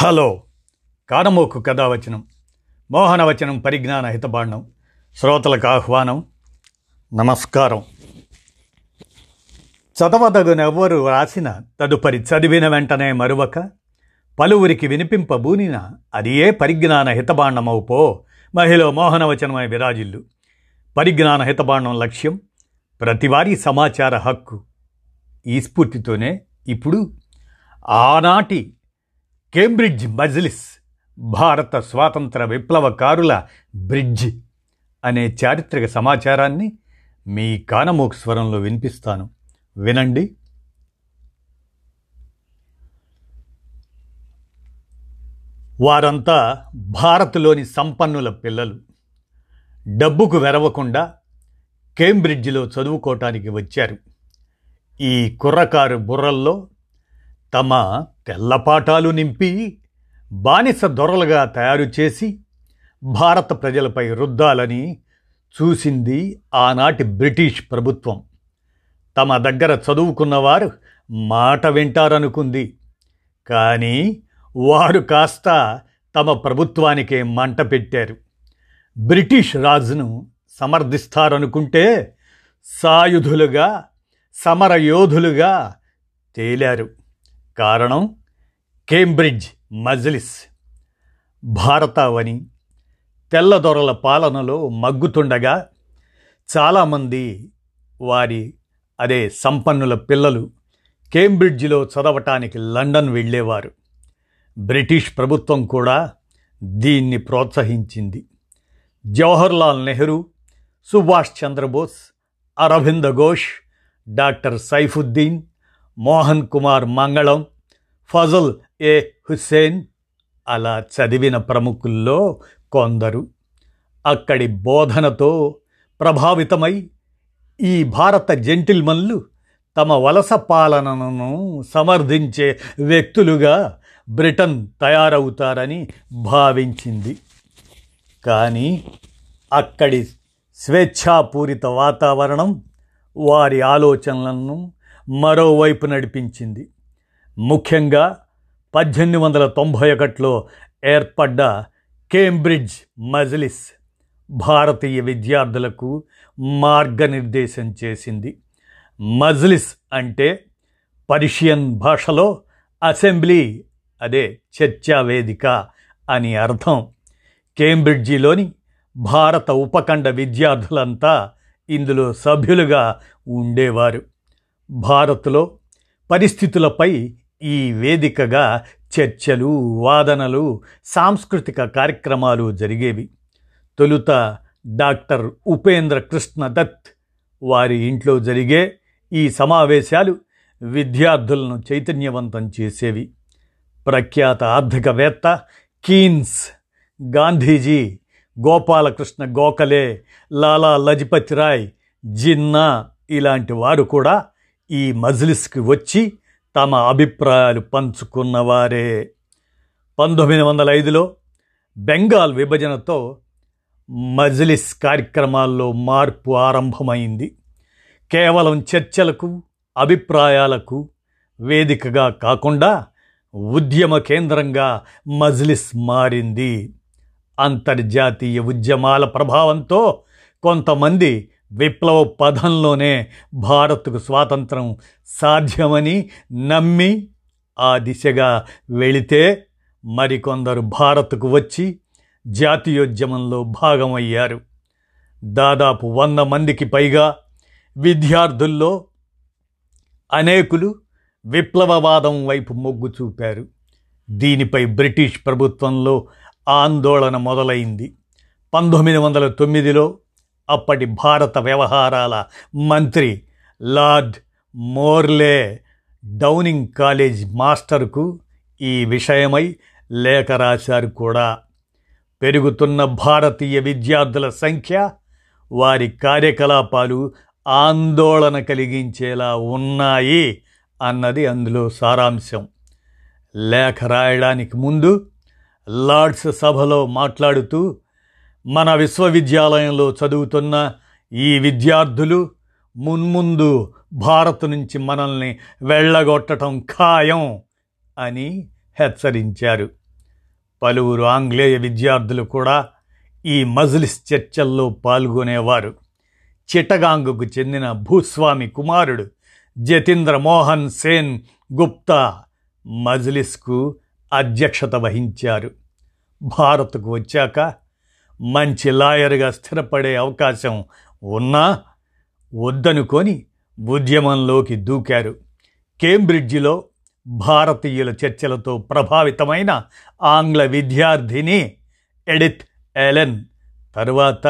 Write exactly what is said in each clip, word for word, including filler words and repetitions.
Hello కానమోకు కథావచనం మోహనవచనం పరిజ్ఞాన హితబాండం శ్రోతలకు ఆహ్వానం. నమస్కారం. చదవదగునెవ్వరు రాసిన తదుపరి చదివిన వెంటనే మరువక పలువురికి వినిపింపబూనిన అది ఏ పరిజ్ఞాన హితబాండమవుపో మహిళ మోహనవచనమై విరాజిల్లు. పరిజ్ఞాన హితబాండం లక్ష్యం ప్రతివారీ సమాచార హక్కు. ఈ స్ఫూర్తితోనే ఇప్పుడు ఆనాటి కేంబ్రిడ్జ్ మజ్లిస్, భారత స్వాతంత్ర విప్లవకారుల బ్రిడ్జ్ అనే చారిత్రక సమాచారాన్ని మీ కానమోకు స్వరంలో వినిపిస్తాను, వినండి. వారంతా భారత్లోని సంపన్నుల పిల్లలు. డబ్బుకు వెరవకుండా కేంబ్రిడ్జ్లో చదువుకోవటానికి వచ్చారు. ఈ కుర్రకారు బుర్రల్లో తమ తెల్లపాటాలు నింపి బానిస దొరలుగా తయారు చేసి భారత ప్రజలపై రుద్దాలని చూసింది ఆనాటి బ్రిటిష్ ప్రభుత్వం. తమ దగ్గర చదువుకున్నవారు మాట వింటారనుకుంది. కానీ వారు కాస్త తమ ప్రభుత్వానికే మంట పెట్టారు. బ్రిటిష్ రాజును సమర్థిస్తారనుకుంటే సాయుధులుగా సమరయోధులుగా తేలారు. కారణం కేంబ్రిడ్జ్ మజ్లిస్. భారతావని తెల్లదొరల పాలనలో మగ్గుతుండగా చాలామంది వారి అదే సంపన్నుల పిల్లలు కేంబ్రిడ్జ్లో చదవటానికి లండన్ వెళ్ళేవారు. బ్రిటిష్ ప్రభుత్వం కూడా దీన్ని ప్రోత్సహించింది. జవహర్లాల్ నెహ్రూ, సుభాష్ చంద్రబోస్, అరవింద్ ఘోష్, డాక్టర్ సైఫుద్దీన్, మోహన్ కుమార్ మంగళం, ఫజల్ ఏ హుస్సేన్ అలా చదివిన ప్రముఖుల్లో కొందరు అక్కడి బోధనతో ప్రభావితమై ఈ భారత జెంటిల్మన్లు తమ వలస పాలనను సమర్థించే వ్యక్తులుగా బ్రిటన్ తయారవుతారని భావించింది. కానీ అక్కడి స్వేచ్ఛాపూరిత వాతావరణం వారి ఆలోచనలను మరోవైపు నడిపించింది. ముఖ్యంగా పద్దెనిమిది వందల తొంభై ఒకటిలో ఏర్పడ్డ కేంబ్రిడ్జ్ మజ్లిస్ భారతీయ విద్యార్థులకు మార్గనిర్దేశం చేసింది. మజ్లిస్ అంటే పర్షియన్ భాషలో అసెంబ్లీ, అదే చర్చావేదిక అని అర్థం. కేంబ్రిడ్జిలోని భారత ఉపఖండ విద్యార్థులంతా ఇందులో సభ్యులుగా ఉండేవారు. భారత్లో పరిస్థితులపై ఈ వేదికగా చర్చలు, వాదనలు, సాంస్కృతిక కార్యక్రమాలు జరిగేవి. తొలుత డాక్టర్ ఉపేంద్ర కృష్ణ దత్ వారి ఇంట్లో జరిగే ఈ సమావేశాలు విద్యార్థులను చైతన్యవంతం చేసేవి. ప్రఖ్యాత ఆర్థికవేత్త కీన్స్, గాంధీజీ, గోపాల కృష్ణ గోఖలే, లాలా లజపత్ రాయ్, జిన్నా ఇలాంటి వారు కూడా ఈ మజ్లిస్కి వచ్చి తమ అభిప్రాయాలు పంచుకున్నవారే. పంతొమ్మిది వందల ఐదులో బెంగాల్ విభజనతో మజ్లిస్ కార్యక్రమాల్లో మార్పు ఆరంభమైంది. కేవలం చర్చలకు, అభిప్రాయాలకు వేదికగా కాకుండా ఉద్యమ కేంద్రంగా మజ్లిస్ మారింది. అంతర్జాతీయ ఉద్యమాల ప్రభావంతో కొంతమంది విప్లవ పథంలోనే భారత్కు స్వాతంత్రం సాధ్యమని నమ్మి ఆ దిశగా వెళితే, మరికొందరు భారత్కు వచ్చి జాతీయోద్యమంలో భాగమయ్యారు. దాదాపు వంద మందికి పైగా విద్యార్థుల్లో అనేకులు విప్లవవాదం వైపు మొగ్గు చూపారు. దీనిపై బ్రిటిష్ ప్రభుత్వంలో ఆందోళన మొదలైంది. పంతొమ్మిది వందల తొమ్మిదిలో అప్పటి భారత వ్యవహారాల మంత్రి లార్డ్ మోర్లే డౌనింగ్ కాలేజ్ మాస్టర్కు ఈ విషయమై లేఖ రాశారు కూడా. పెరుగుతున్న భారతీయ విద్యార్థుల సంఖ్య, వారి కార్యకలాపాలు ఆందోళన కలిగించేలా ఉన్నాయి అన్నది అందులో సారాంశం. లేఖ రాయడానికి ముందు లార్డ్స్ సభలో మాట్లాడుతూ, మన విశ్వవిద్యాలయంలో చదువుతున్న ఈ విద్యార్థులు మున్ముందు భారత్ నుంచి మనల్ని వెళ్ళగొట్టడం ఖాయం అని హెచ్చరించారు. పలువురు ఆంగ్లేయ విద్యార్థులు కూడా ఈ మజ్లిస్ చర్చల్లో పాల్గొనేవారు. చిట్టగాంగుకు చెందిన భూస్వామి కుమారుడు జతీంద్ర మోహన్ సేన్ గుప్తా మజ్లిస్కు అధ్యక్షత వహించారు. భారత్కు వచ్చాక మంచి లాయర్గా స్థిరపడే అవకాశం ఉన్నా వద్దనుకొని ఉద్యమంలోకి దూకారు. కేంబ్రిడ్జిలో భారతీయుల చర్చలతో ప్రభావితమైన ఆంగ్ల విద్యార్థిని ఎడిత్ ఎలెన్ తరువాత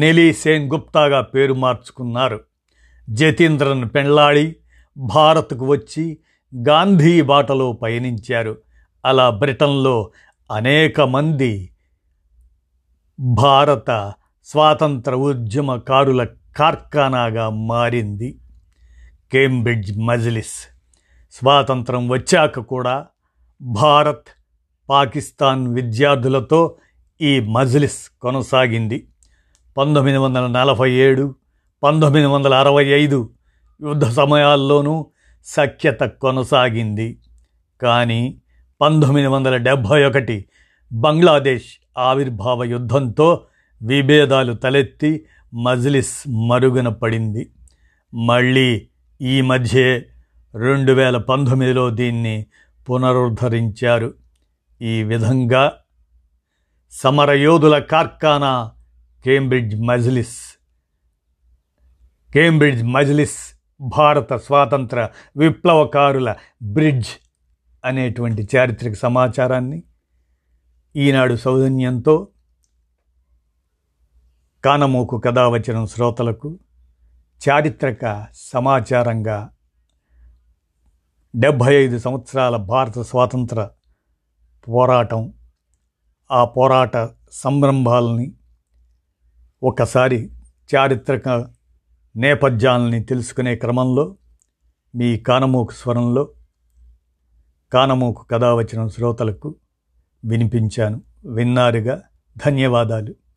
నెలీ సేన్ గుప్తాగా పేరు మార్చుకున్నారు. జతీంద్రను పెళ్లాడి భారత్కు వచ్చి గాంధీ బాటలో పయనించారు. అలా బ్రిటన్లో అనేక మంది భారత స్వాతంత్ర ఉద్యమకారుల కార్ఖానాగా మారింది కేంబ్రిడ్జ్ మజ్లిస్. స్వాతంత్రం వచ్చాక కూడా భారత్, పాకిస్తాన్ విద్యార్థులతో ఈ మజ్లిస్ కొనసాగింది. పంతొమ్మిది వందల నలభై ఏడు పంతొమ్మిది వందల అరవై ఐదు యుద్ధ సమయాల్లోనూ సఖ్యత కొనసాగింది. కానీ పంతొమ్మిది వందల డెబ్భై ఒకటి బంగ్లాదేశ్ ఆవిర్భావ యుద్ధంతో విభేదాలు తలెత్తి మజ్లిస్ మరుగున పడింది. మళ్ళీ ఈ మధ్యే రెండు వేల పంతొమ్మిదిలో దీన్ని పునరుద్ధరించారు. ఈ విధంగా సమరయోధుల కార్ఖానా కేంబ్రిడ్జ్ మజ్లిస్. కేంబ్రిడ్జ్ మజ్లిస్ భారత స్వాతంత్ర విప్లవకారుల బ్రిడ్జ్ అనేటువంటి చారిత్రక సమాచారాన్ని ఈనాడు సౌజన్యంతో కానమోకు కథావచనం శ్రోతలకు చారిత్రక సమాచారంగా డెబ్భై ఐదు సంవత్సరాల భారత స్వాతంత్ర పోరాటం, ఆ పోరాట సంరంభాలని ఒకసారి చారిత్రక నేపథ్యాలని తెలుసుకునే క్రమంలో మీ కానమోకు స్వరంలో కానమోకు కథావచనం శ్రోతలకు వినిపించాను. విన్నారుగా. ధన్యవాదాలు.